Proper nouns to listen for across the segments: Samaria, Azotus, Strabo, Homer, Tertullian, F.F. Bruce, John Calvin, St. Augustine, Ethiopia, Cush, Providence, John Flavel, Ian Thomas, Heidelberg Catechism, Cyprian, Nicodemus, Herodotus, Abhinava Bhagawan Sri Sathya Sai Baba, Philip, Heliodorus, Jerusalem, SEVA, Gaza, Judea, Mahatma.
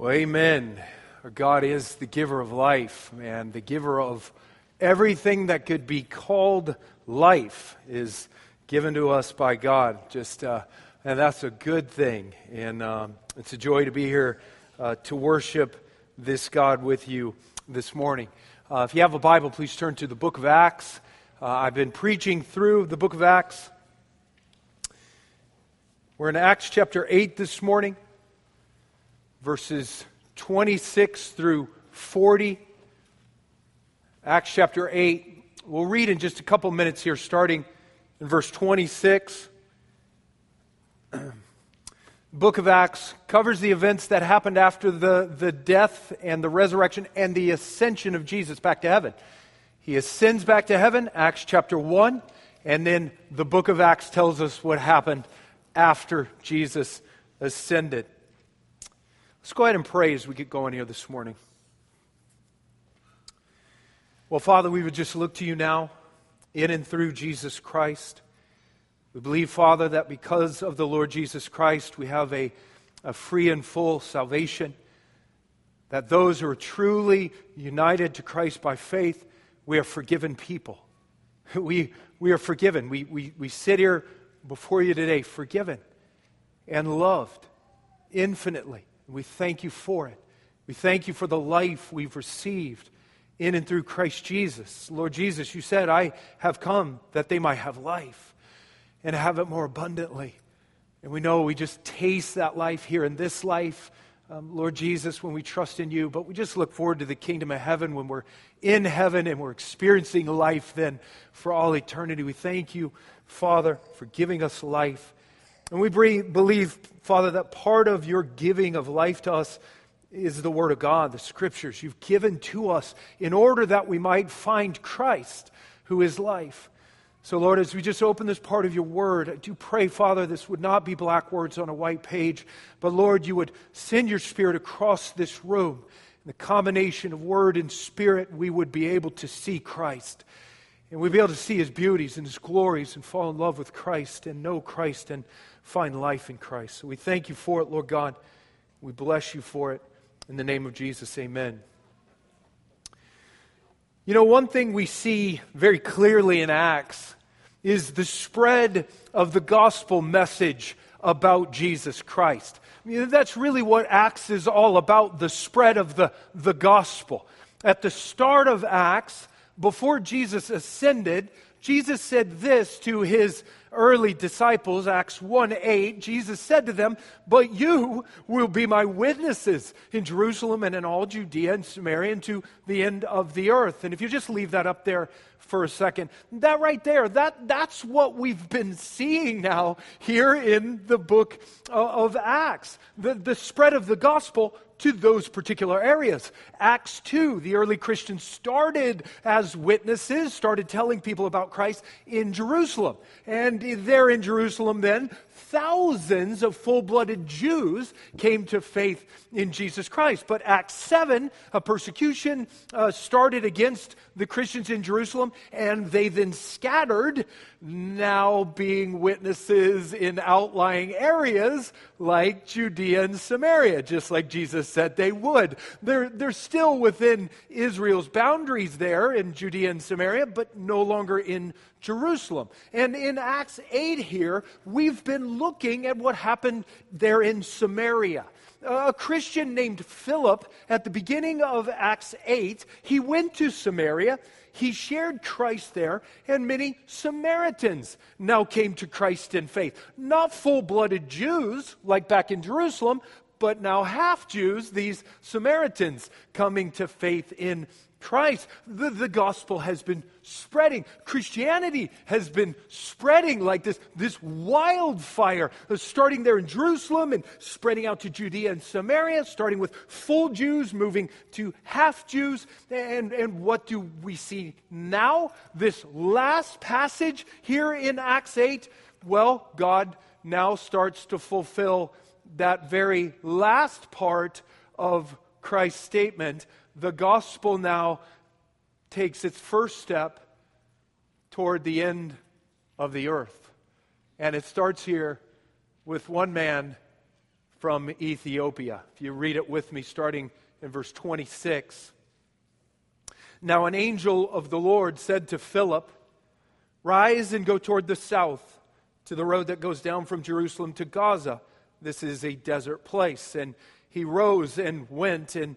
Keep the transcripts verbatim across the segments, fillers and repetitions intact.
Well, amen. God is the giver of life, and the giver of everything that could be called life is given to us by God. Just, uh, and that's a good thing. And um, it's a joy to be here uh, to worship this God with you this morning. Uh, if you have a Bible, please turn to the book of Acts. Uh, I've been preaching through the book of Acts. We're in Acts chapter eight this morning. Verses twenty-six through forty, Acts chapter eight. We'll read in just a couple minutes here, starting in verse twenty-six. Book of Acts covers the events that happened after the, the death and the resurrection and the ascension of Jesus back to heaven. He ascends back to heaven, Acts chapter one, and then the book of Acts tells us what happened after Jesus ascended. Let's go ahead and pray as we get going here this morning. Well, Father, we would just look to you now, in and through Jesus Christ. We believe, Father, that because of the Lord Jesus Christ, we have a, a free and full salvation. That those who are truly united to Christ by faith, we are forgiven people. We, we are forgiven. We, we, we sit here before you today, forgiven and loved infinitely. We thank you for it. We thank you for the life we've received in and through Christ Jesus. Lord Jesus, you said, I have come that they might have life and have it more abundantly. And we know we just taste that life here in this life, um, Lord Jesus, when we trust in you. But we just look forward to the kingdom of heaven when we're in heaven and we're experiencing life then for all eternity. We thank you, Father, for giving us life. And we believe, Father, that part of your giving of life to us is the Word of God, the Scriptures you've given to us in order that we might find Christ, who is life. So, Lord, as we just open this part of your Word, I do pray, Father, this would not be black words on a white page, but, Lord, you would send your Spirit across this room. And the combination of Word and Spirit, we would be able to see Christ. And we'd be able to see His beauties and His glories and fall in love with Christ and know Christ and find life in Christ. So we thank you for it, Lord God. We bless you for it. In the name of Jesus, amen. You know, one thing we see very clearly in Acts is the spread of the gospel message about Jesus Christ. I mean, that's really what Acts is all about, the spread of the, the gospel. At the start of Acts, before Jesus ascended, Jesus said this to his early disciples, Acts one eight. Jesus said to them, but you will be my witnesses in Jerusalem and in all Judea and Samaria and to the end of the earth. And if you just leave that up there for a second, that right there, that, that's what we've been seeing now here in the book of Acts. The, the spread of the gospel to those particular areas. Acts two, the early Christians started as witnesses, started telling people about Christ in Jerusalem. And there in Jerusalem then, thousands of full-blooded Jews came to faith in Jesus Christ. But Acts seven, a persecution uh, started against the Christians in Jerusalem, and they then scattered, now being witnesses in outlying areas like Judea and Samaria, just like Jesus said they would. They're, they're still within Israel's boundaries there in Judea and Samaria, but no longer in Jerusalem. And in Acts eight here, we've been looking at what happened there in Samaria. A Christian named Philip, at the beginning of Acts eight, he went to Samaria, he shared Christ there, and many Samaritans now came to Christ in faith. Not full-blooded Jews, like back in Jerusalem, but now half-Jews, these Samaritans coming to faith in Christ. The, the gospel has been spreading. Christianity has been spreading like this, this wildfire, starting there in Jerusalem and spreading out to Judea and Samaria, starting with full Jews, moving to half-Jews. And, and what do we see now? This last passage here in Acts eight, well, God now starts to fulfill that very last part of Christ's statement. The gospel now takes its first step toward the end of the earth. And it starts here with one man from Ethiopia. If you read it with me, starting in verse twenty-six. Now an angel of the Lord said to Philip, "Rise and go toward the south, to the road that goes down from Jerusalem to Gaza. This is a desert place." And he rose and went, and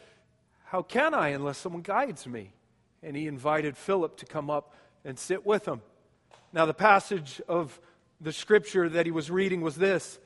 "How can I unless someone guides me?" And he invited Philip to come up and sit with him. Now the passage of the scripture that he was reading was this: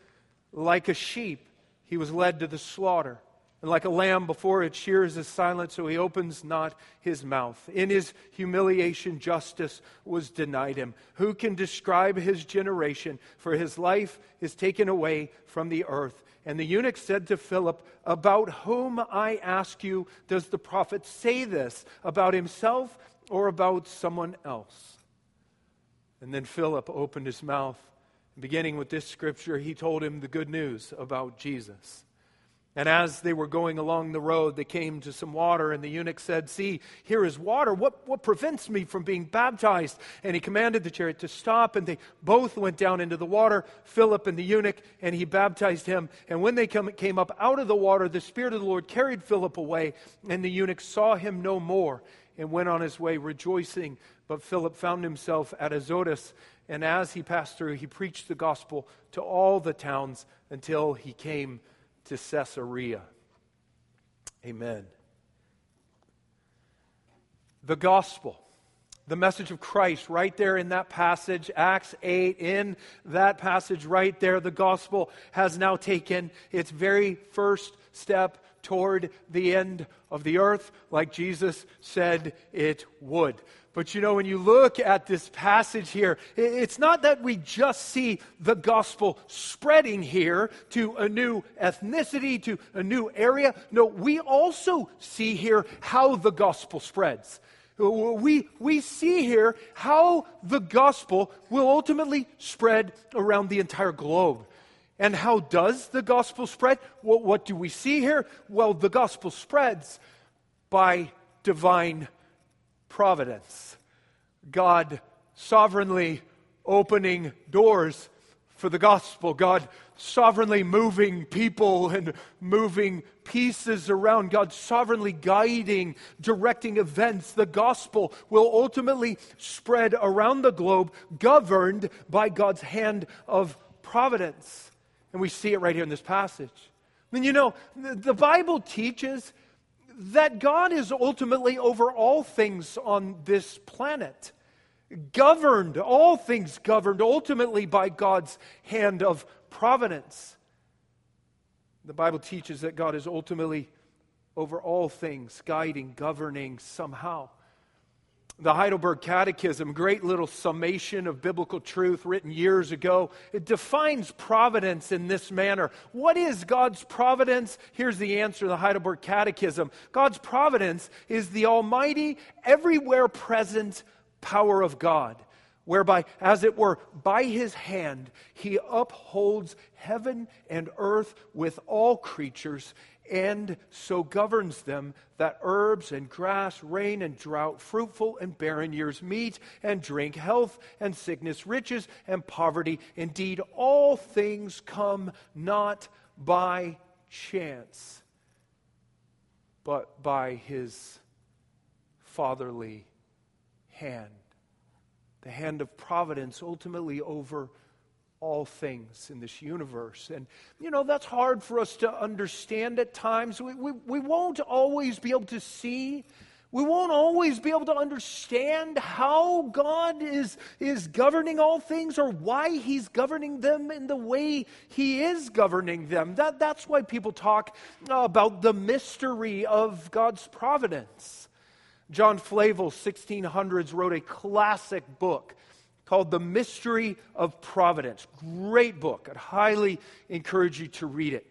"Like a sheep, he was led to the slaughter. And like a lamb before its shears is silent, so he opens not his mouth. In his humiliation, justice was denied him. Who can describe his generation? For his life is taken away from the earth." And the eunuch said to Philip, "About whom, I ask you, does the prophet say this? About himself or about someone else?" And then Philip opened his mouth. Beginning with this scripture, he told him the good news about Jesus. And as they were going along the road, they came to some water, and the eunuch said, "See, here is water. What, what prevents me from being baptized?" And he commanded the chariot to stop, and they both went down into the water, Philip and the eunuch, and he baptized him. And when they come, came up out of the water, the Spirit of the Lord carried Philip away, and the eunuch saw him no more and went on his way rejoicing. But Philip found himself at Azotus, and as he passed through, he preached the gospel to all the towns until he came to Caesarea. Amen. The gospel, the message of Christ, right there in that passage, Acts eight, in that passage right there, the gospel has now taken its very first step toward the end of the earth, like Jesus said it would. But you know, when you look at this passage here, it's not that we just see the gospel spreading here to a new ethnicity, to a new area. No, we also see here how the gospel spreads. We, we see here how the gospel will ultimately spread around the entire globe. And how does the gospel spread? What, what do we see here? Well, the gospel spreads by divine providence. God sovereignly opening doors for the gospel. God sovereignly moving people and moving pieces around. God sovereignly guiding, directing events. The gospel will ultimately spread around the globe, governed by God's hand of providence. And we see it right here in this passage. I mean, you know, the Bible teaches that God is ultimately over all things on this planet, governed, all things governed ultimately by God's hand of providence. The Bible teaches that God is ultimately over all things, guiding, governing somehow. The Heidelberg Catechism, great little summation of biblical truth written years ago, it defines providence in this manner. What is God's providence? Here's the answer to the Heidelberg Catechism. God's providence is the almighty, everywhere present power of God, whereby, as it were, by his hand, he upholds heaven and earth with all creatures, and so governs them that herbs and grass, rain and drought, fruitful and barren years, meat and drink, health and sickness, riches and poverty. Indeed, all things come not by chance, but by his fatherly hand. The hand of providence ultimately over all things in this universe. And, you know, that's hard for us to understand at times. We, we, we won't always be able to see. We won't always be able to understand how God is, is governing all things, or why he's governing them in the way he is governing them. That, that's why people talk about the mystery of God's providence. John Flavel, sixteen hundreds, wrote a classic book called The Mystery of Providence. Great book. I'd highly encourage you to read it.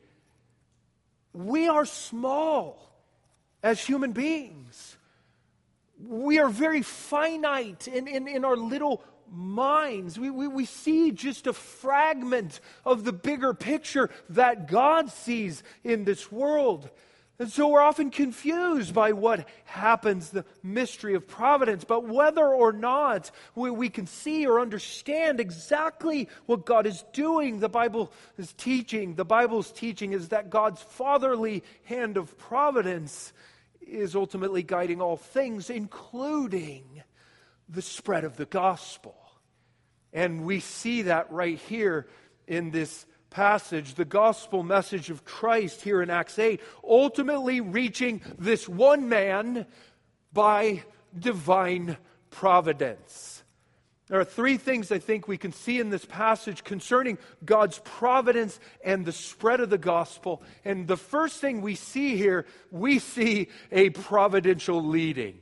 we are small as human beings. We are very finite in, in, in our little minds. We, we, we see just a fragment of the bigger picture that God sees in this world. And so we're often confused by what happens, the mystery of providence. But whether or not we, we can see or understand exactly what God is doing, the Bible is teaching, the Bible's teaching is that God's fatherly hand of providence is ultimately guiding all things, including the spread of the gospel. And we see that right here in this passage, the gospel message of Christ here in Acts eight, ultimately reaching this one man by divine providence. There are three things I think we can see in this passage concerning God's providence and the spread of the gospel. And the first thing we see here, we see a providential leading.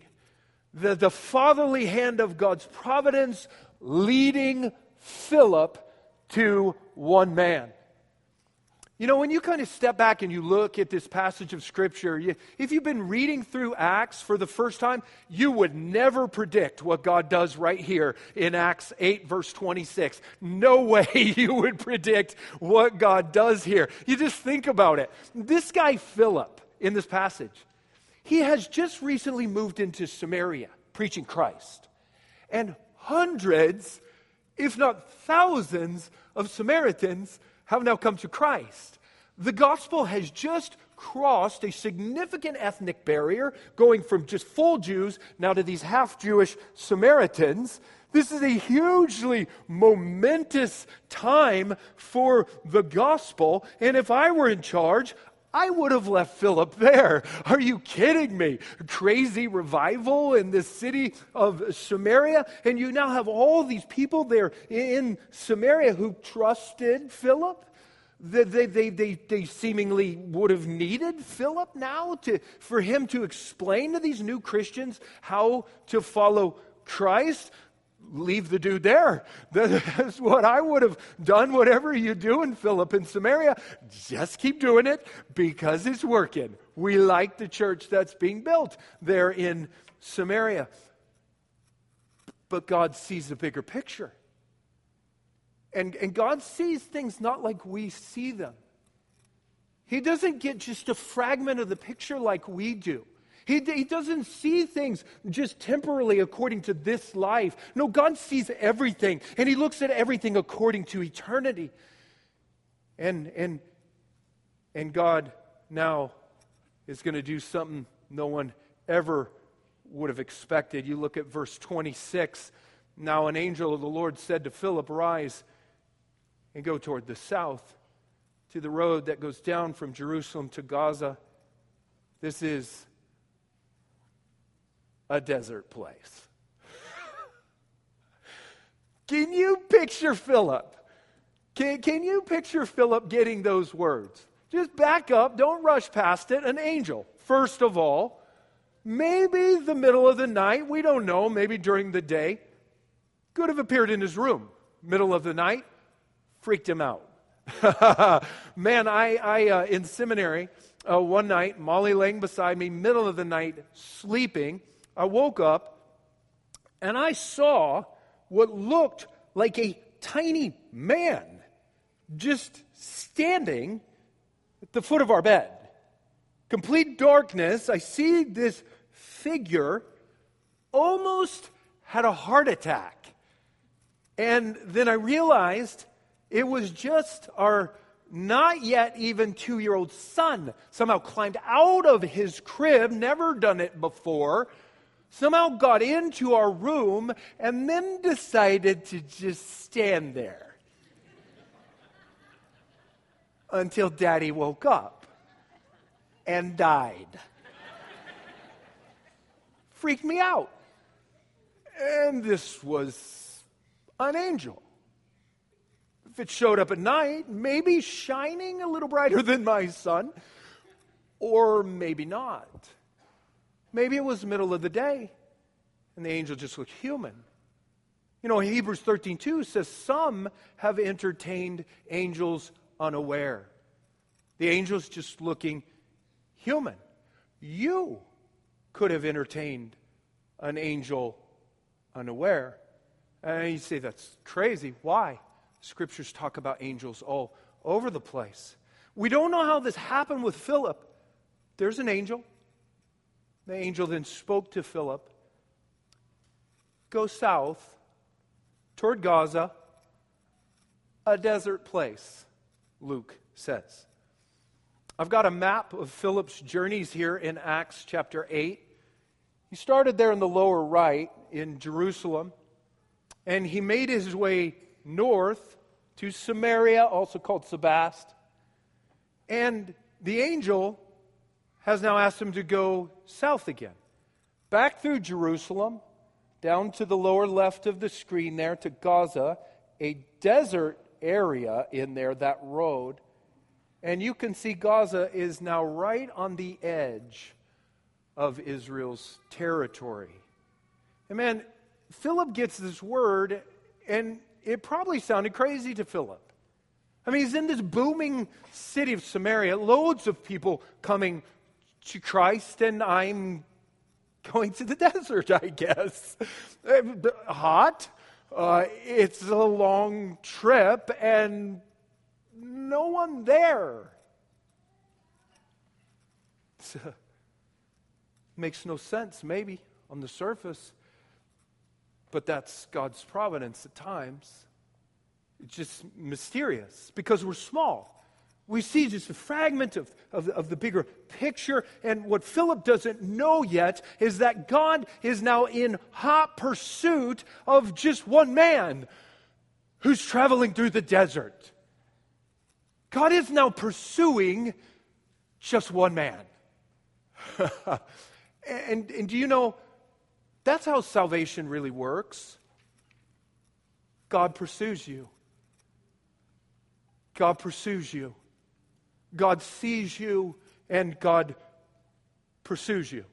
The, the fatherly hand of God's providence leading Philip to one man. You know, when you kind of step back and you look at this passage of Scripture, you, if you've been reading through Acts for the first time, you would never predict what God does right here in Acts eight, verse twenty-six. No way you would predict what God does here. You just think about it. This guy Philip in this passage, he has just recently moved into Samaria preaching Christ. And hundreds, if not thousands, of Samaritans have now come to Christ. The gospel has just crossed a significant ethnic barrier, going from just full Jews now to these half-Jewish Samaritans. This is a hugely momentous time for the gospel, and if I were in charge, I would have left Philip there. Are you kidding me? Crazy revival in this city of Samaria. And you now have all these people there in Samaria who trusted Philip. They, they, they, they, they seemingly would have needed Philip now to, for him to explain to these new Christians how to follow Christ. Leave the dude there. That's what I would have done. Whatever you do in Philip in Samaria, just keep doing it because it's working. We like the church that's being built there in Samaria. But God sees the bigger picture. And, and God sees things not like we see them. He doesn't get just a fragment of the picture like we do. He, he doesn't see things just temporarily according to this life. No, God sees everything, and He looks at everything according to eternity. And, and, and God now is going to do something no one ever would have expected. You look at verse twenty-six. Now an angel of the Lord said to Philip, "Rise and go toward the south, to the road that goes down from Jerusalem to Gaza." This is a desert place. Can you picture Philip? Can, can you picture Philip getting those words? Just back up. Don't rush past it. An angel, first of all. Maybe the middle of the night. We don't know. Maybe during the day. Could have appeared in his room. Middle of the night. Freaked him out. Man, I, I uh, in seminary, uh, one night, Molly laying beside me, middle of the night, sleeping. I woke up and I saw what looked like a tiny man just standing at the foot of our bed. Complete darkness. I see this figure almost had a heart attack. And then I realized it was just our not yet even two-year-old son, somehow climbed out of his crib, never done it before, somehow got into our room, and then decided to just stand there until Daddy woke up and died. Freaked me out. And this was an angel. If it showed up at night, maybe shining a little brighter than my son, or maybe not. Maybe it was the middle of the day, and the angel just looked human. You know, Hebrews thirteen two says, some have entertained angels unaware. The angel's just looking human. You could have entertained an angel unaware. And you say, that's crazy. Why? Scriptures talk about angels all over the place. We don't know how this happened with Philip. There's an angel. The angel then spoke to Philip. Go south toward Gaza, a desert place, Luke says. I've got a map of Philip's journeys here in Acts chapter eight. He started there in the lower right in Jerusalem, and he made his way north to Samaria, also called Sebast. And the angel has now asked him to go south again, back through Jerusalem, down to the lower left of the screen there to Gaza, a desert area in there, that road. And you can see Gaza is now right on the edge of Israel's territory. And man, Philip gets this word, and it probably sounded crazy to Philip. I mean, he's in this booming city of Samaria, loads of people coming to Christ, and I'm going to the desert, I guess. Hot. Uh, it's a long trip, and no one there. It's, uh, makes no sense, maybe, on the surface. But that's God's providence at times. It's just mysterious because we're small. We see just a fragment of, of, of the bigger picture. And what Philip doesn't know yet is that God is now in hot pursuit of just one man who's traveling through the desert. God is now pursuing just one man. and, and do you know, that's how salvation really works. God pursues you. God pursues you. God sees you, and God pursues you.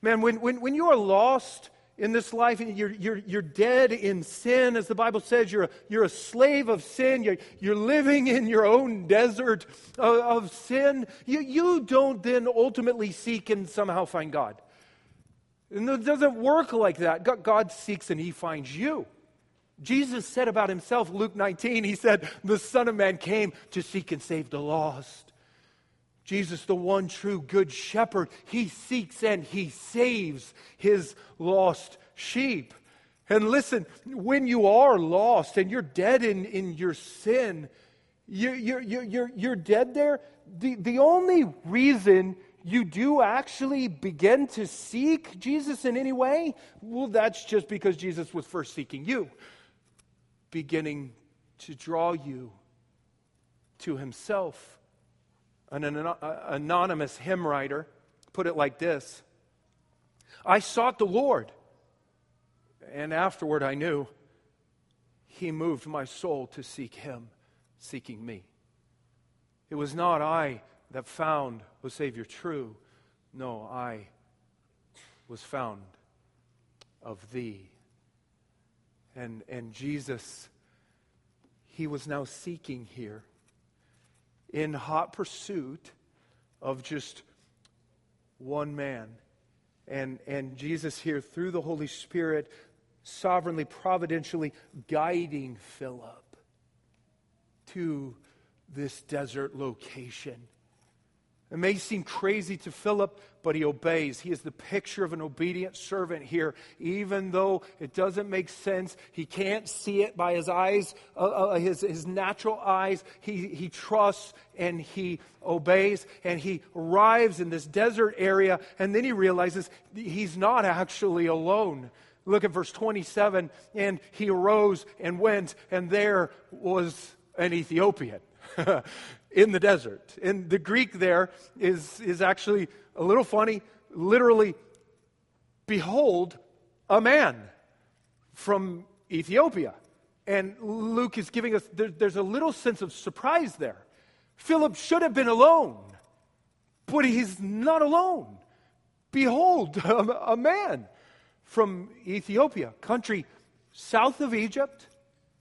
Man, when, when, when you are lost in this life, and you're, you're, you're dead in sin, as the Bible says, you're a, you're a slave of sin, you're, you're living in your own desert of, of sin, you, you don't then ultimately seek and somehow find God. And it doesn't work like that. God, God seeks and He finds you. Jesus said about Himself, Luke nineteen, He said, the Son of Man came to seek and save the lost. Jesus, the one true good shepherd, He seeks and He saves His lost sheep. And listen, when you are lost and you're dead in, in your sin, you, you, you, you're, you're dead there, the, the only reason you do actually begin to seek Jesus in any way, well, that's just because Jesus was first seeking you, beginning to draw you to Himself. An, an, an anonymous hymn writer put it like this: I sought the Lord, and afterward I knew He moved my soul to seek Him, seeking me. It was not I that found, O Savior, true. No, I was found of Thee. And, and Jesus, He was now seeking here in hot pursuit of just one man. And, and Jesus here, through the Holy Spirit, sovereignly, providentially guiding Philip to this desert location. It may seem crazy to Philip, but he obeys. He is the picture of an obedient servant here. Even though it doesn't make sense, he can't see it by his eyes, uh, uh, his, his natural eyes. He, he trusts and he obeys, and he arrives in this desert area, and then he realizes he's not actually alone. Look at verse twenty-seven, and he arose and went, and there was an Ethiopian. In the desert. And the Greek there is, is actually a little funny. Literally, behold, a man from Ethiopia. And Luke is giving us, there, there's a little sense of surprise there. Philip should have been alone, but he's not alone. Behold, a, a man from Ethiopia, country south of Egypt,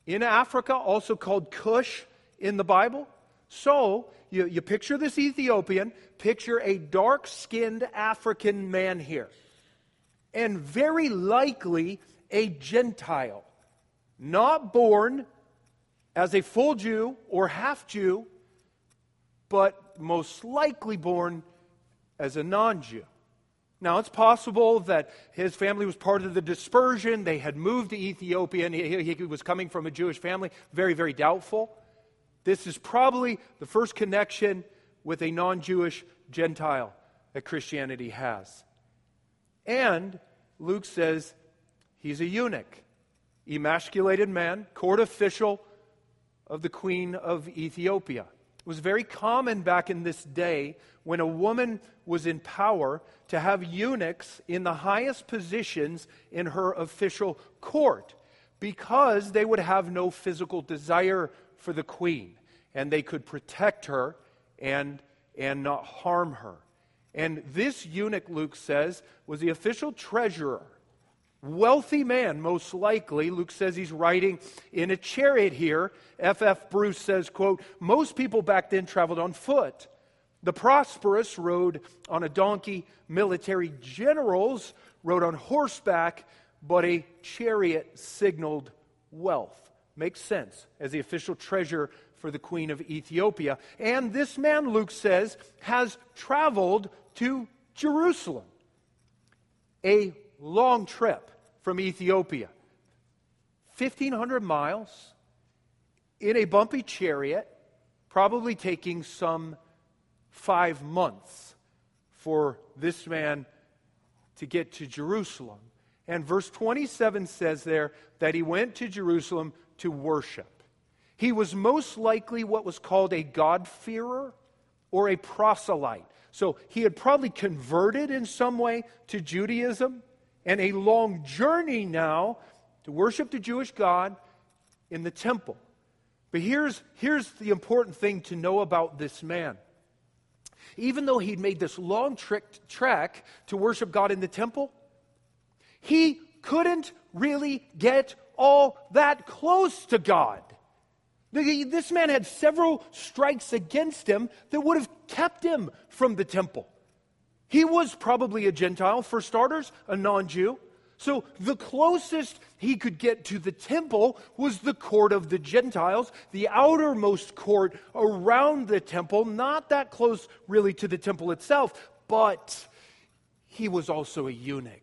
in Africa, also called Cush in the Bible. So you, you picture this Ethiopian, picture a dark-skinned African man here, and very likely a Gentile, not born as a full Jew or half-Jew, but most likely born as a non-Jew. Now, it's possible that his family was part of the dispersion. They had moved to Ethiopia, and he, he was coming from a Jewish family. Very, very doubtful. This is probably the first connection with a non-Jewish Gentile that Christianity has. And Luke says he's a eunuch, emasculated man, court official of the queen of Ethiopia. It was very common back in this day when a woman was in power to have eunuchs in the highest positions in her official court, because they would have no physical desire for the queen and they could protect her and, and not harm her. And this eunuch, Luke says, was the official treasurer. Wealthy man, most likely. Luke says he's riding in a chariot here. F F Bruce says, quote, "Most people back then traveled on foot. The prosperous rode on a donkey. Military generals rode on horseback, but a chariot signaled wealth." Makes sense as the official treasurer for the queen of Ethiopia. And this man, Luke says, has traveled to Jerusalem. A long trip from Ethiopia, fifteen hundred miles, in a bumpy chariot, probably taking some five months for this man to get to Jerusalem. And verse twenty-seven says there that he went to Jerusalem to worship. He was most likely what was called a God-fearer or a proselyte. So he had probably converted in some way to Judaism, and a long journey now to worship the Jewish God in the temple. But here's, here's the important thing to know about this man. Even though he'd made this long trek to worship God in the temple, he couldn't really get all that close to God. This man had several strikes against him that would have kept him from the temple. He was probably a Gentile, for starters, a non-Jew. So the closest he could get to the temple was the court of the Gentiles, the outermost court around the temple, not that close really to the temple itself, but he was also a eunuch.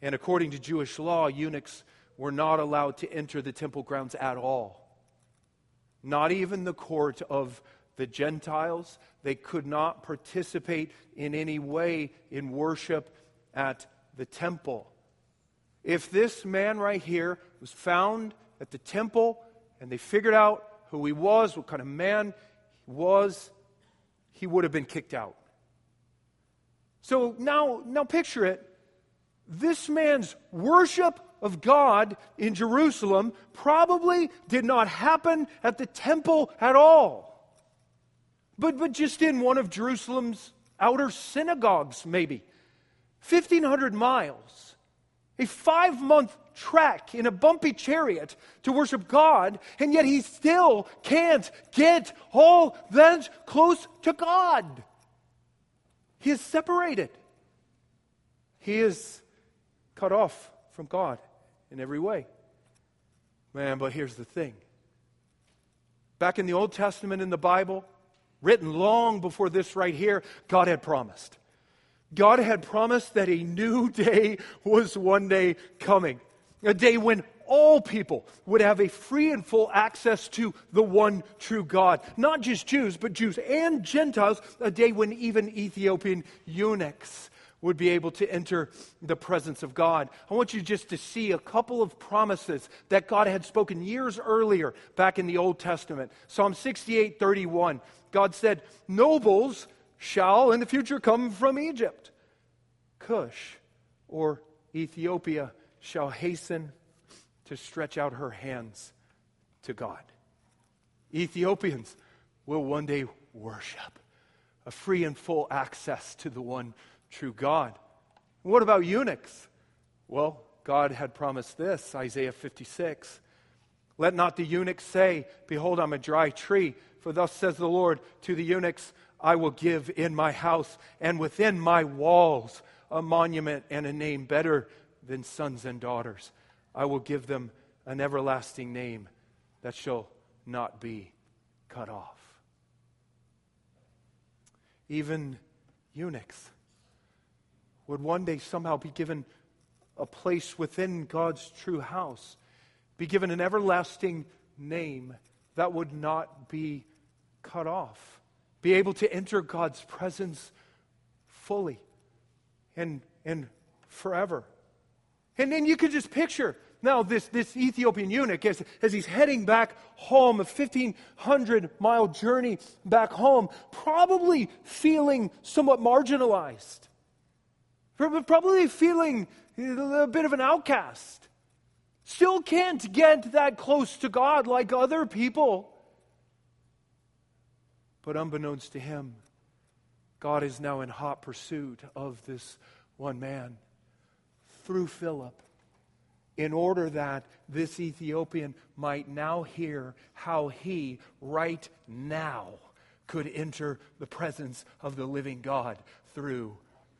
And according to Jewish law, eunuchs were not allowed to enter the temple grounds at all, not even the court of the Gentiles. They could not participate in any way in worship at the temple. If this man right here was found at the temple and they figured out who he was, what kind of man he was, he would have been kicked out. So now, now picture it. This man's worship of God in Jerusalem probably did not happen at the temple at all. But, but just in one of Jerusalem's outer synagogues, maybe. fifteen hundred miles, a five-month trek in a bumpy chariot to worship God, and yet he still can't get all that close to God. He is separated. He is cut off from God in every way. Man, but here's the thing. Back in the Old Testament in the Bible, written long before this right here, God had promised. God had promised that a new day was one day coming. A day when all people would have a free and full access to the one true God. Not just Jews, but Jews and Gentiles. A day when even Ethiopian eunuchs would be able to enter the presence of God. I want you just to see a couple of promises that God had spoken years earlier back in the Old Testament. Psalm sixty-eight, thirty-one. God said, "Nobles shall in the future come from Egypt. Cush or Ethiopia shall hasten to stretch out her hands to God." Ethiopians will one day worship. A free and full access to the one true God. What about eunuchs? Well, God had promised this, Isaiah fifty-six. Let not the eunuch say, behold, I'm a dry tree. For thus says the Lord to the eunuchs, I will give in my house and within my walls a monument and a name better than sons and daughters. I will give them an everlasting name that shall not be cut off. Even eunuchs would one day somehow be given a place within God's true house, be given an everlasting name that would not be cut off, be able to enter God's presence fully and, and forever. And then you could just picture now this, this Ethiopian eunuch as, as he's heading back home, a fifteen hundred mile journey back home, probably feeling somewhat marginalized, probably feeling a bit of an outcast. Still can't get that close to God like other people. But unbeknownst to him, God is now in hot pursuit of this one man through Philip, in order that this Ethiopian might now hear how he right now could enter the presence of the living God through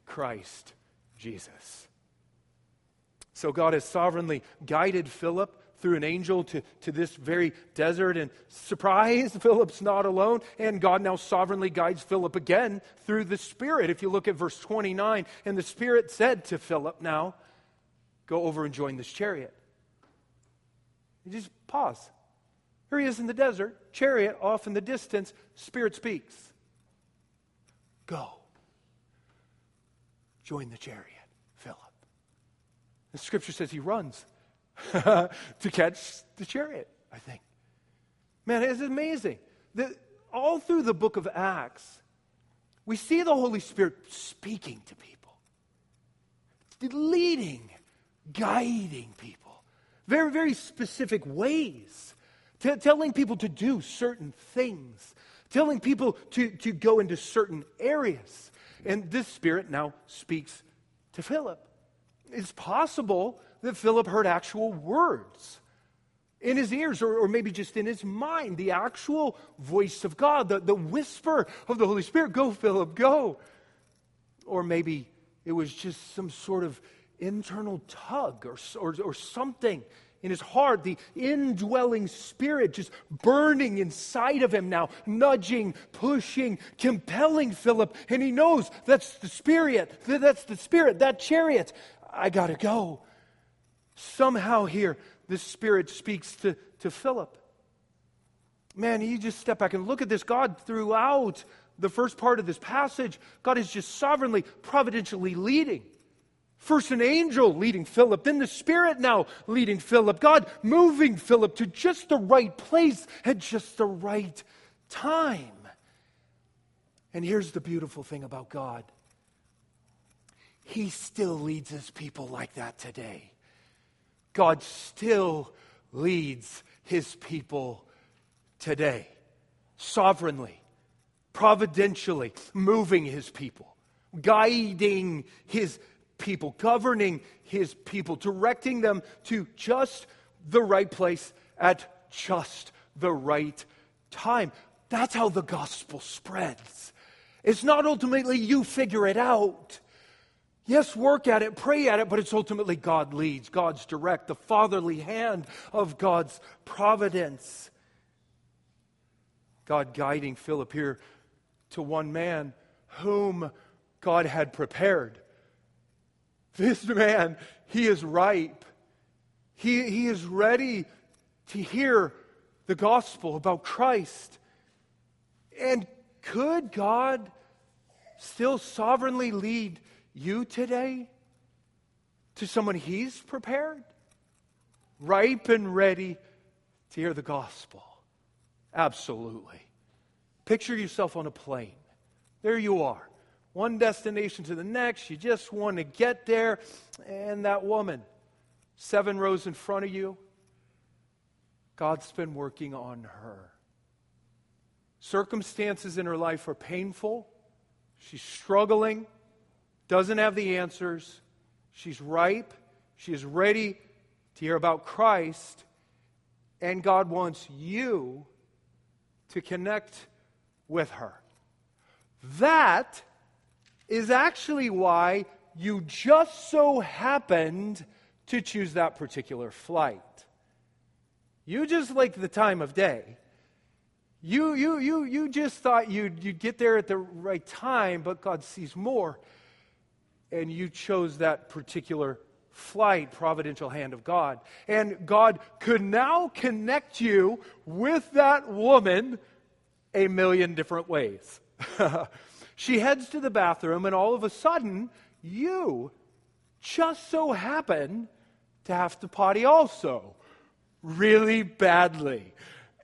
Christ Jesus. So God has sovereignly guided Philip through an angel to, to this very desert. And surprise, Philip's not alone. And God now sovereignly guides Philip again through the Spirit. If you look at verse twenty-nine, and the Spirit said to Philip, now, go over and join this chariot. You just pause. Here he is in the desert, chariot off in the distance, Spirit speaks. Go. Join the chariot, Philip. The Scripture says he runs to catch the chariot, I think. Man, it's amazing. The, all through the book of Acts, we see the Holy Spirit speaking to people, leading, guiding people, very, very specific ways, t- telling people to do certain things, telling people to, to go into certain areas. And this Spirit now speaks to Philip. It's possible that Philip heard actual words in his ears, or, or maybe just in his mind, the actual voice of God, the, the whisper of the Holy Spirit, go, Philip, go. Or maybe it was just some sort of internal tug or, or, or something in his heart, the indwelling Spirit just burning inside of him now, nudging, pushing, compelling Philip. And he knows that's the Spirit, that's the Spirit, that chariot. I got to go. Somehow here, the Spirit speaks to, to Philip. Man, you just step back and look at this. God, throughout the first part of this passage, God is just sovereignly, providentially leading. First an angel leading Philip, then the Spirit now leading Philip. God moving Philip to just the right place at just the right time. And here's the beautiful thing about God. He still leads his people like that today. God still leads his people today. Sovereignly, providentially moving his people, guiding his people, governing his people, directing them to just the right place at just the right time. That's how the gospel spreads. It's not ultimately you figure it out. Yes, work at it, pray at it, but it's ultimately God leads, God's direct, the fatherly hand of God's providence. God guiding Philip here to one man whom God had prepared. This man, he is ripe. He, he is ready to hear the gospel about Christ. And could God still sovereignly lead you today to someone he's prepared, ripe and ready to hear the gospel? Absolutely. Picture yourself on a plane. There you are, one destination to the next. You just want to get there. And that woman, seven rows in front of you, God's been working on her. Circumstances in her life are painful. She's struggling. Doesn't have the answers. She's ripe. She is ready to hear about Christ. And God wants you to connect with her. That is actually why you just so happened to choose that particular flight. You just like the time of day. You you you you just thought you'd you'd get there at the right time, but God sees more. And you chose that particular flight, providential hand of God. And God could now connect you with that woman a million different ways. She heads to the bathroom, and all of a sudden, you just so happen to have to potty also, really badly.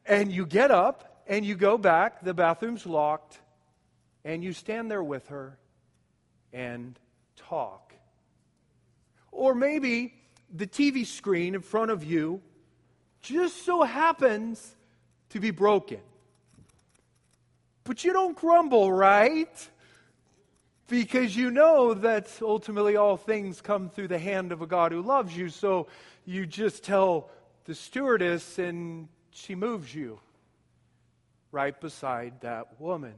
And you get up, and you go back, the bathroom's locked, and you stand there with her and talk. Or maybe the T V screen in front of you just so happens to be broken. But you don't grumble, right? Because you know that ultimately all things come through the hand of a God who loves you. So you just tell the stewardess, and she moves you right beside that woman.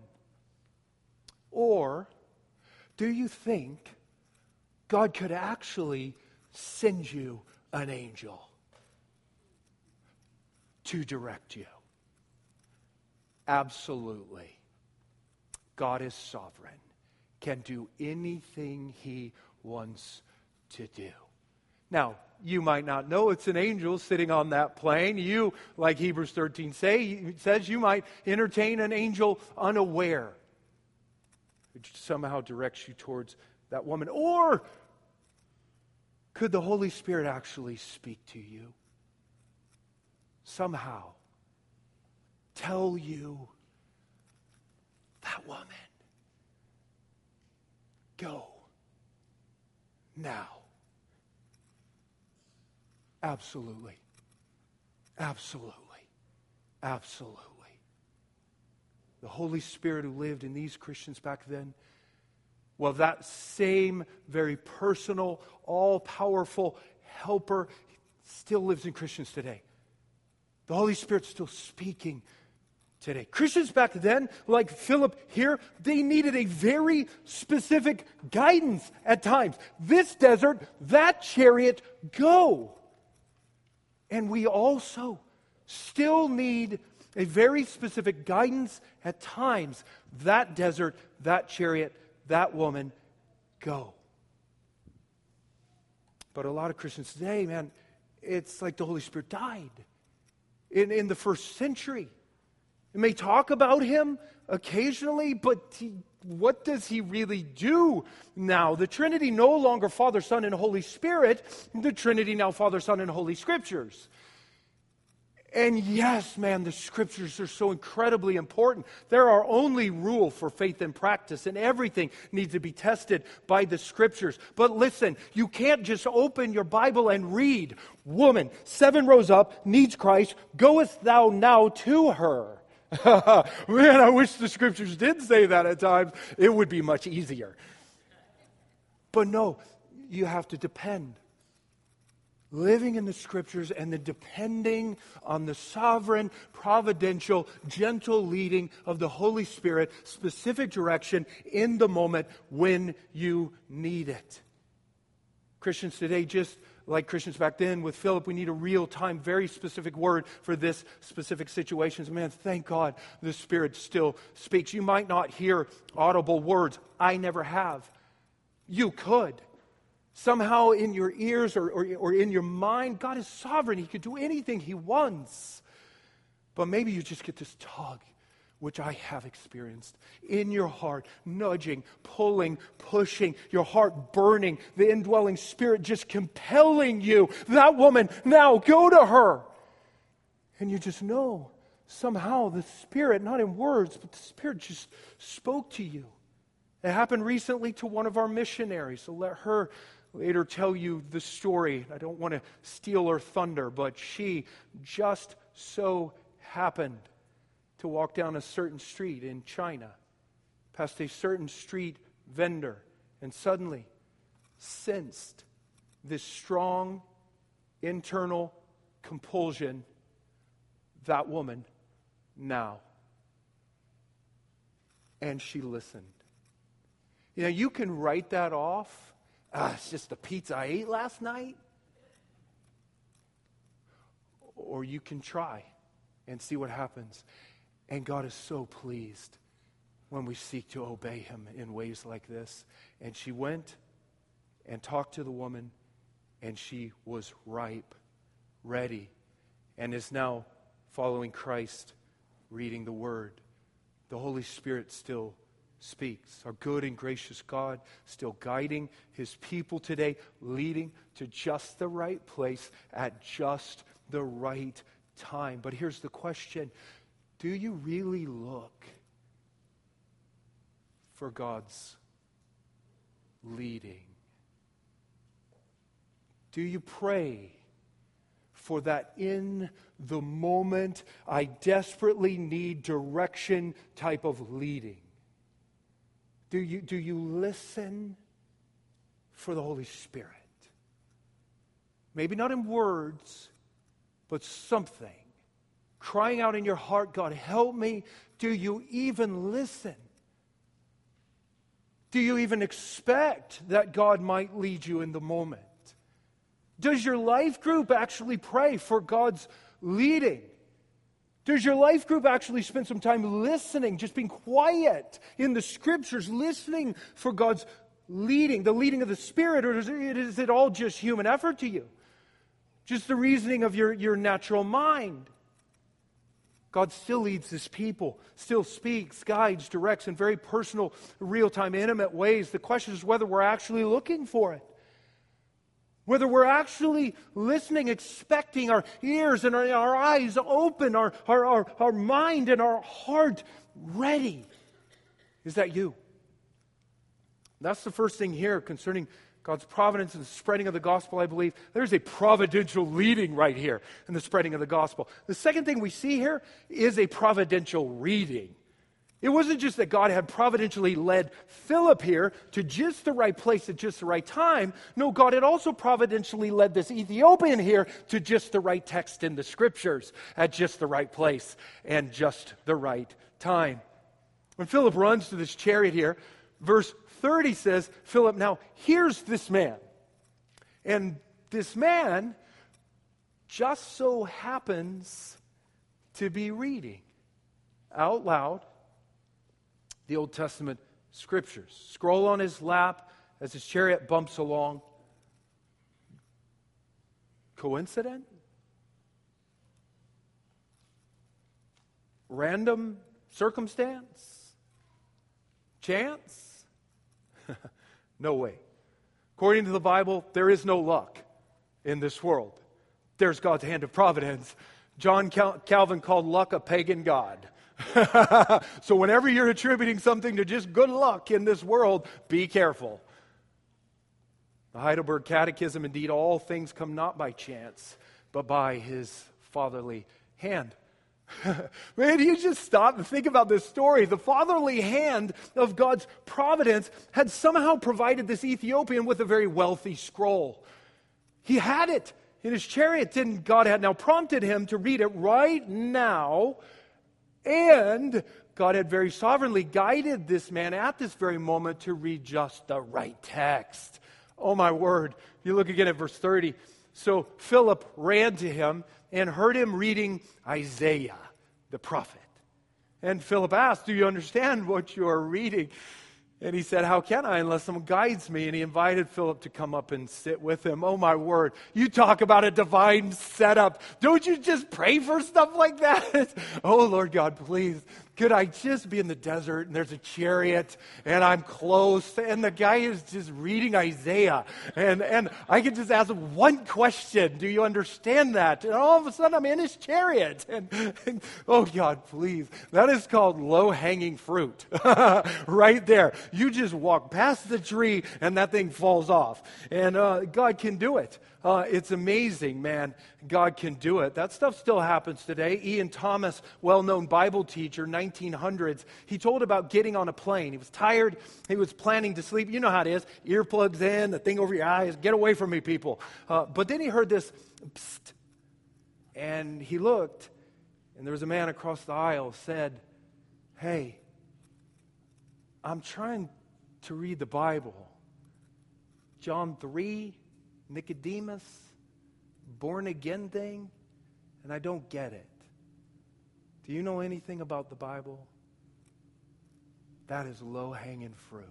Or do you think God could actually send you an angel to direct you? Absolutely. God is sovereign, can do anything he wants to do. Now, you might not know it's an angel sitting on that plane. You, like Hebrews thirteen say, says, you might entertain an angel unaware, which somehow directs you towards that woman. Or could the Holy Spirit actually speak to you? Somehow tell you, that woman, go now. Absolutely. Absolutely. Absolutely. The Holy Spirit who lived in these Christians back then, well, that same very personal, all-powerful helper still lives in Christians today. The Holy Spirit's still speaking today. Christians back then, like Philip here, they needed a very specific guidance at times. This desert, that chariot, go. And we also still need a very specific guidance at times. That desert, that chariot, that woman, go. But a lot of Christians today, man, it's like the Holy Spirit died in, in the first century. We may talk about him occasionally, but he, what does he really do now? The Trinity no longer Father, Son, and Holy Spirit. The Trinity now Father, Son, and Holy Scriptures. And yes, man, the Scriptures are so incredibly important. They're our only rule for faith and practice, and everything needs to be tested by the Scriptures. But listen, you can't just open your Bible and read, woman, seven rows up, needs Christ, goest thou now to her. Man, I wish the Scriptures did say that at times. It would be much easier. But no, you have to depend. Living in the Scriptures and the depending on the sovereign, providential, gentle leading of the Holy Spirit, specific direction in the moment when you need it. Christians today, just like Christians back then with Philip, we need a real-time, very specific word for this specific situation. Man, thank God the Spirit still speaks. You might not hear audible words. I never have. You could. Somehow in your ears or, or, or in your mind, God is sovereign. He could do anything he wants. But maybe you just get this tug, which I have experienced, in your heart, nudging, pulling, pushing, your heart burning, the indwelling Spirit just compelling you. That woman, now go to her. And you just know somehow the Spirit, not in words, but the Spirit just spoke to you. It happened recently to one of our missionaries. So let her later tell you the story. I don't want to steal her thunder, but she just so happened to walk down a certain street in China, past a certain street vendor, and suddenly sensed this strong internal compulsion that woman now. And she listened. You know, you can write that off. Ah, it's just the pizza I ate last night. Or you can try and see what happens. And God is so pleased when we seek to obey him in ways like this. And she went and talked to the woman, and she was ripe, ready, and is now following Christ, reading the Word. The Holy Spirit still speaks. Our good and gracious God still guiding his people today, leading to just the right place at just the right time. But here's the question. Do you really look for God's leading? Do you pray for that in the moment, I desperately need direction type of leading? Do you, do you listen for the Holy Spirit? Maybe not in words, but something. Crying out in your heart, God, help me. Do you even listen? Do you even expect that God might lead you in the moment? Does your life group actually pray for God's leading? Does your life group actually spend some time listening, just being quiet in the Scriptures, listening for God's leading, the leading of the Spirit, or is it, is it all just human effort to you? Just the reasoning of your, your natural mind? God still leads his people, still speaks, guides, directs in very personal, real-time, intimate ways. The question is whether we're actually looking for it. Whether we're actually listening, expecting our ears and our, our eyes open, our, our, our, our mind and our heart ready. Is that you? That's the first thing here concerning God's providence in the spreading of the gospel, I believe. There's a providential leading right here in the spreading of the gospel. The second thing we see here is a providential reading. It wasn't just that God had providentially led Philip here to just the right place at just the right time. No, God had also providentially led this Ethiopian here to just the right text in the Scriptures at just the right place and just the right time. When Philip runs to this chariot here, verse thirty says, Philip now hears this man. And this man just so happens to be reading out loud the Old Testament Scriptures. Scroll on his lap as his chariot bumps along. Coincident? Random circumstance? Chance? No way. According to the Bible, there is no luck in this world. There's God's hand of providence. John Cal- Calvin called luck a pagan god. So whenever you're attributing something to just good luck in this world, be careful. The Heidelberg Catechism, indeed, all things come not by chance, but by his fatherly hand. Man, you just stop and think about this story. The fatherly hand of God's providence had somehow provided this Ethiopian with a very wealthy scroll. He had it in his chariot, and God had now prompted him to read it right now. And God had very sovereignly guided this man at this very moment to read just the right text. Oh my word. You look again at verse thirty. So Philip ran to him and heard him reading Isaiah, the prophet. And Philip asked, do you understand what you are reading? And he said, how can I unless someone guides me? And he invited Philip to come up and sit with him. Oh, my word. You talk about a divine setup. Don't you just pray for stuff like that? Oh, Lord God, please. Could I just be in the desert and there's a chariot and I'm close and the guy is just reading Isaiah and, and I could just ask him one question. Do you understand that? And all of a sudden I'm in his chariot. And, and oh God, please. That is called low-hanging fruit. Right there. You just walk past the tree and that thing falls off. And uh, God can do it. Uh, it's amazing, man. God can do it. That stuff still happens today. Ian Thomas, well-known Bible teacher, nineteen hundreds, he told about getting on a plane. He was tired. He was planning to sleep. You know how it is. Earplugs in, the thing over your eyes. Get away from me, people. Uh, but then he heard this, psst, and he looked, and there was a man across the aisle said, "Hey, I'm trying to read the Bible. John three, Nicodemus, born again thing, and I don't get it. Do you know anything about the Bible?" That is low-hanging fruit.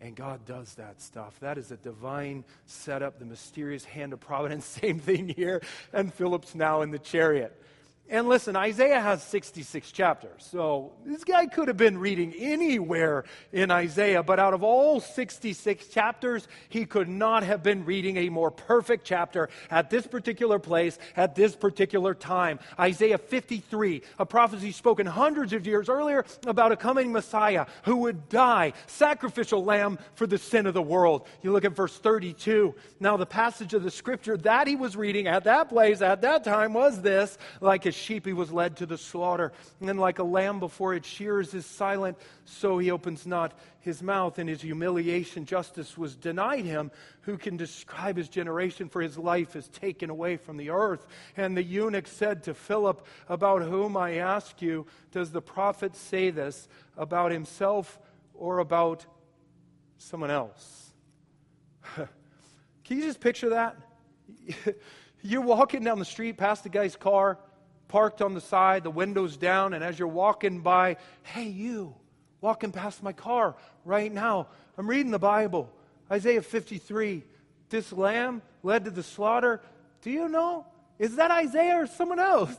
And God does that stuff. That is a divine setup, the mysterious hand of providence. Same thing here. And Philip's now in the chariot. And listen, Isaiah has sixty-six chapters. So this guy could have been reading anywhere in Isaiah, but out of all sixty-six chapters, he could not have been reading a more perfect chapter at this particular place, at this particular time. Isaiah fifty-three, a prophecy spoken hundreds of years earlier about a coming Messiah who would die, sacrificial lamb for the sin of the world. You look at verse thirty-two. Now the passage of the scripture that he was reading at that place, at that time, was this: like a sheep he was led to the slaughter, and then like a lamb before its shearers is silent, so he opens not his mouth. In his humiliation justice was denied him. Who can describe his generation? For his life is taken away from the earth. And the eunuch said to Philip, about whom, I ask you, does the prophet say this, about himself or about someone else? Can you just picture that? You're walking down the street past the guy's car, parked on the side, the windows down, and as you're walking by, hey, you, walking past my car right now, I'm reading the Bible, Isaiah fifty-three, this lamb led to the slaughter. Do you know, is that Isaiah or someone else?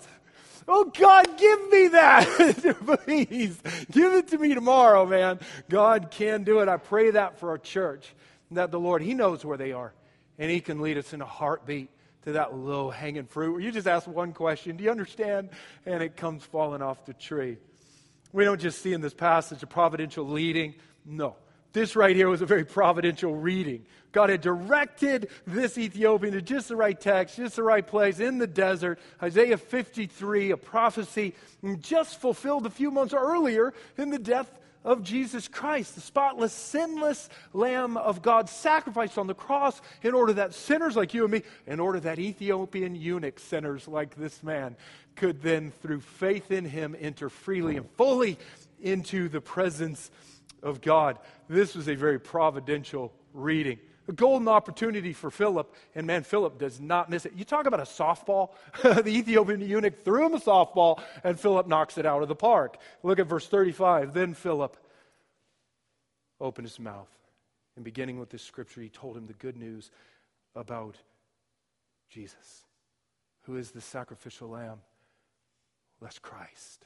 Oh, God, give me that. Please, give it to me tomorrow, man. God can do it. I pray that for our church, that the Lord, He knows where they are, and He can lead us in a heartbeat to that low-hanging fruit where you just ask one question, do you understand? And it comes falling off the tree. We don't just see in this passage a providential leading. No. This right here was a very providential reading. God had directed this Ethiopian to just the right text, just the right place in the desert. Isaiah fifty-three, a prophecy just fulfilled a few months earlier in the death of Jesus Christ, the spotless, sinless Lamb of God, sacrificed on the cross in order that sinners like you and me, in order that Ethiopian eunuch sinners like this man could then, through faith in Him, enter freely and fully into the presence of God. This was a very providential reading. A golden opportunity for Philip, and man, Philip does not miss it. You talk about a softball. The Ethiopian eunuch threw him a softball, and Philip knocks it out of the park. Look at verse thirty-five. Then Philip opened his mouth, and beginning with this scripture, he told him the good news about Jesus, who is the sacrificial lamb. That's Christ,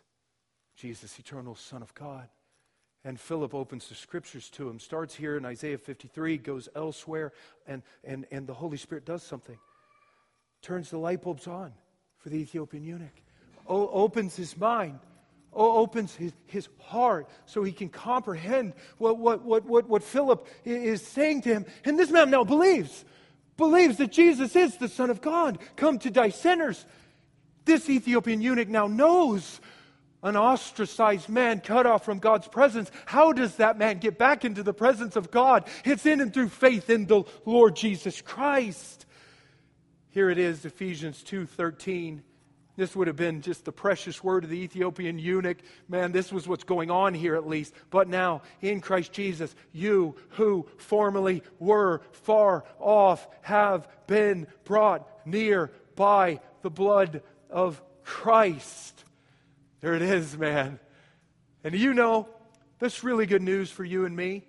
Jesus, eternal Son of God. And Philip opens the scriptures to him, starts here in Isaiah fifty-three, goes elsewhere, and, and, and the Holy Spirit does something. Turns the light bulbs on for the Ethiopian eunuch. O- opens his mind. O- opens his, his heart so he can comprehend what, what, what, what, what Philip is saying to him. And this man now believes, believes that Jesus is the Son of God, come to die sinners. This Ethiopian eunuch now knows. An ostracized man cut off from God's presence. How does that man get back into the presence of God? It's in and through faith in the Lord Jesus Christ. Here it is, Ephesians two thirteen. This would have been just the precious word of the Ethiopian eunuch. Man, this was what's going on here at least. But now, in Christ Jesus, you who formerly were far off have been brought near by the blood of Christ. There it is, man. And you know, that's really good news for you and me.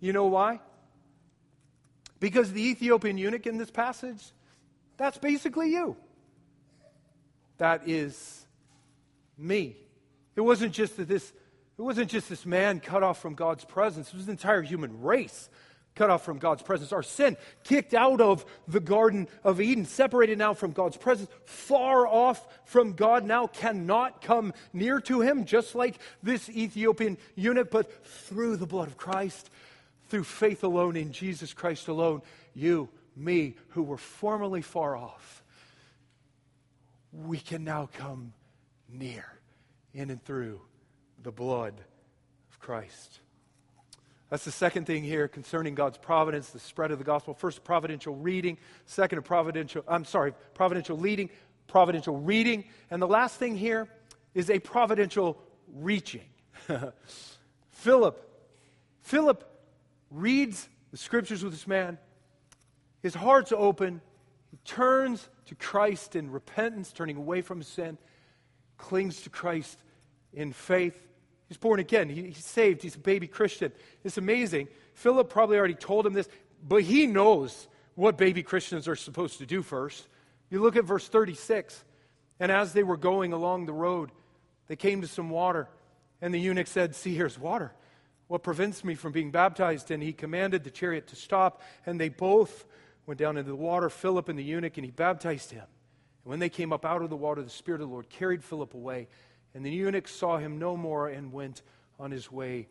You know why? Because the Ethiopian eunuch in this passage, that's basically you. That is me. It wasn't just that this, it wasn't just this man cut off from God's presence. It was the entire human race cut off from God's presence. Our sin, kicked out of the Garden of Eden, separated now from God's presence, far off from God now, cannot come near to Him, just like this Ethiopian eunuch. But through the blood of Christ, through faith alone in Jesus Christ alone, you, me, who were formerly far off, we can now come near in and through the blood of Christ. That's the second thing here concerning God's providence, the spread of the gospel. First, providential reading. Second, providential, I'm sorry, providential leading. providential reading. And the last thing here is a providential reaching. Philip, Philip reads the scriptures with this man. His heart's open. He turns to Christ in repentance, turning away from sin, clings to Christ in faith. He's born again. He, he's saved. He's a baby Christian. It's amazing. Philip probably already told him this, but he knows what baby Christians are supposed to do first. You look at verse thirty-six. And as they were going along the road, they came to some water. And the eunuch said, "See, here's water. What prevents me from being baptized?" And he commanded the chariot to stop. And they both went down into the water, Philip and the eunuch, and he baptized him. And when they came up out of the water, the Spirit of the Lord carried Philip away. And the eunuch saw him no more and went on his way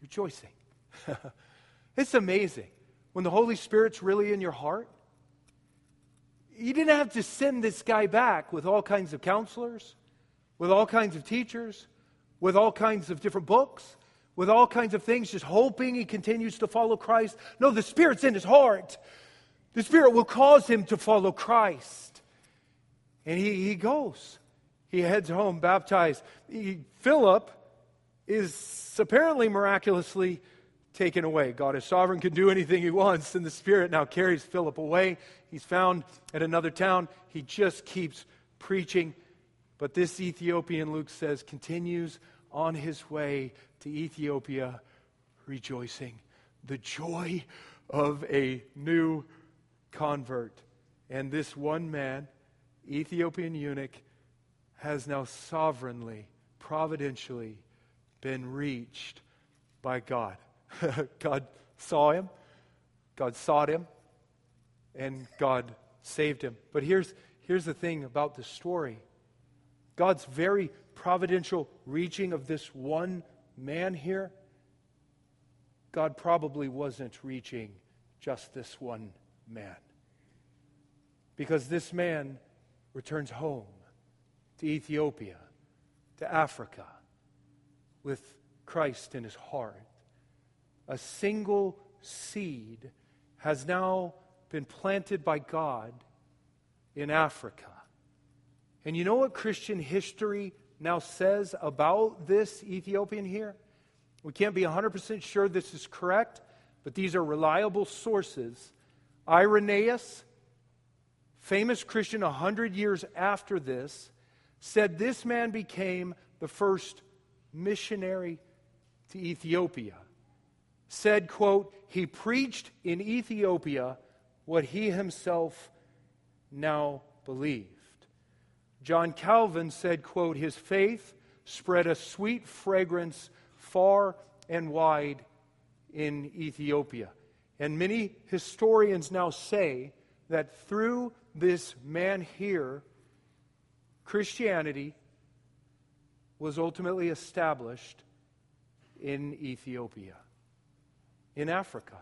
rejoicing. It's amazing. When the Holy Spirit's really in your heart, you didn't have to send this guy back with all kinds of counselors, with all kinds of teachers, with all kinds of different books, with all kinds of things, just hoping he continues to follow Christ. No, the Spirit's in his heart. The Spirit will cause him to follow Christ. And he, he goes. He heads home baptized. He, Philip is apparently miraculously taken away. God is sovereign, can do anything he wants, and the Spirit now carries Philip away. He's found at another town. He just keeps preaching. But this Ethiopian, Luke says, continues on his way to Ethiopia rejoicing. The joy of a new convert. And this one man, Ethiopian eunuch, has now sovereignly, providentially been reached by God. God saw him, God sought him, and God saved him. But here's, here's the thing about this story. God's very providential reaching of this one man here, God probably wasn't reaching just this one man. Because this man returns home to Ethiopia, to Africa, with Christ in his heart. A single seed has now been planted by God in Africa. And you know what Christian history now says about this Ethiopian here? We can't be one hundred percent sure this is correct, but these are reliable sources. Irenaeus, famous Christian one hundred years after this, said this man became the first missionary to Ethiopia. Said, quote, "He preached in Ethiopia what he himself now believed." John Calvin said, quote, "His faith spread a sweet fragrance far and wide in Ethiopia." And many historians now say that through this man here, Christianity was ultimately established in Ethiopia. In Africa,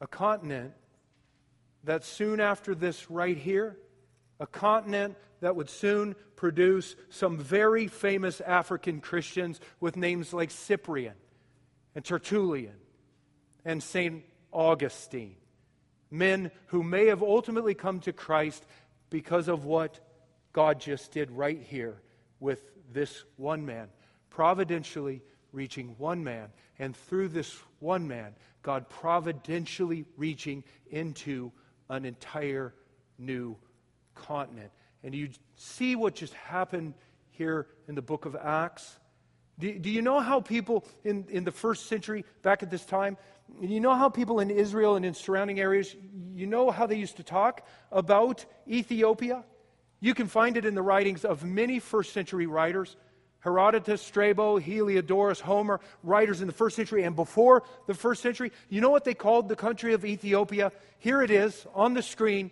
a continent that soon after this right here, a continent that would soon produce some very famous African Christians with names like Cyprian and Tertullian and Saint Augustine, men who may have ultimately come to Christ because of what God just did right here with this one man, providentially reaching one man, and through this one man, God providentially reaching into an entire new continent. And you see what just happened here in the book of Acts. Do, do you know how people in, in the first century, back at this time, you know how people in Israel and in surrounding areas, you know how they used to talk about Ethiopia? You can find it in the writings of many first century writers. Herodotus, Strabo, Heliodorus, Homer, writers in the first century and before the first century. You know what they called the country of Ethiopia? Here it is on the screen,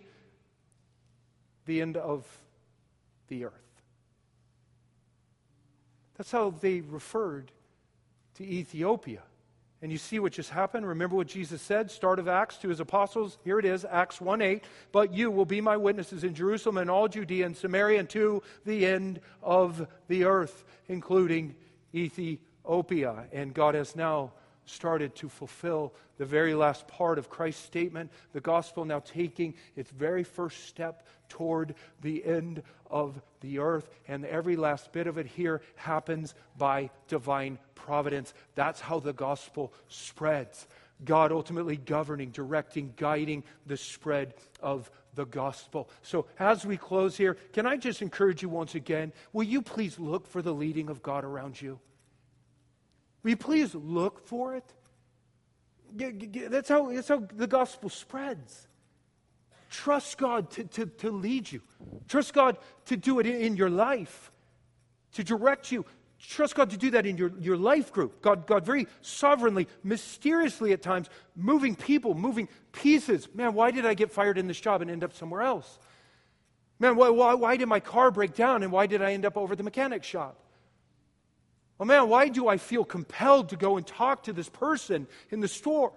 the end of the earth. That's how they referred to Ethiopia. And you see what just happened? Remember what Jesus said, start of Acts, to his apostles. Here it is, Acts one eight. "But you will be my witnesses in Jerusalem and all Judea and Samaria and to the end of the earth," including Ethiopia. And God has now started to fulfill the very last part of Christ's statement, the gospel now taking its very first step toward the end of the earth, and every last bit of it here happens by divine providence. That's how the gospel spreads. God ultimately governing, directing, guiding the spread of the gospel. So as we close here, can I just encourage you once again, will you please look for the leading of God around you? Will you please look for it? That's how, that's how the gospel spreads. Trust God to, to, to lead you. Trust God to do it in your life, to direct you. Trust God to do that in your, your life group. God, God very sovereignly, mysteriously at times, moving people, moving pieces. Man, why did I get fired in this job and end up somewhere else? Man, why, why, why did my car break down and why did I end up over at the mechanic shop? Oh man, why do I feel compelled to go and talk to this person in the store?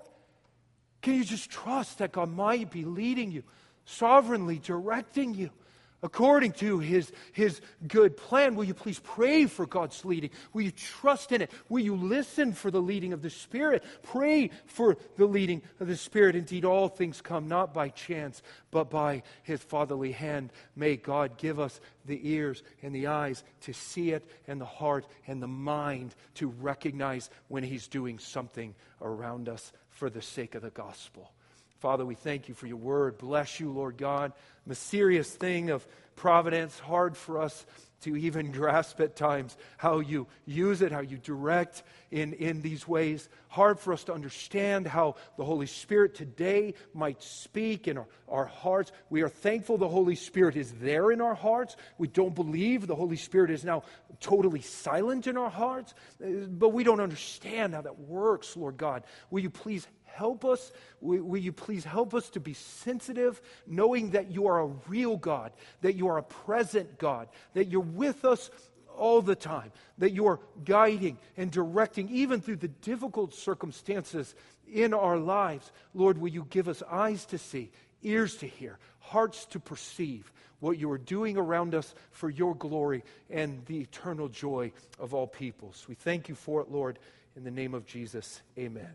Can you just trust that God might be leading you, sovereignly directing you, according to his, his good plan? Will you please pray for God's leading? Will you trust in it? Will you listen for the leading of the Spirit? Pray for the leading of the Spirit. Indeed, all things come not by chance, but by his fatherly hand. May God give us the ears and the eyes to see it, and the heart and the mind to recognize when he's doing something around us for the sake of the gospel. Father, we thank you for your word. Bless you, Lord God. Mysterious thing of providence, hard for us to even grasp at times how you use it, how you direct in, in these ways. Hard for us to understand how the Holy Spirit today might speak in our, our hearts. We are thankful the Holy Spirit is there in our hearts. We don't believe the Holy Spirit is now totally silent in our hearts, but we don't understand how that works, Lord God. Will you please help us? Will you please help us to be sensitive, knowing that you are a real God, that you are a present God, that you're with us all the time, that you are guiding and directing, even through the difficult circumstances in our lives. Lord, will you give us eyes to see, ears to hear, hearts to perceive what you are doing around us for your glory and the eternal joy of all peoples. We thank you for it, Lord. In the name of Jesus, amen.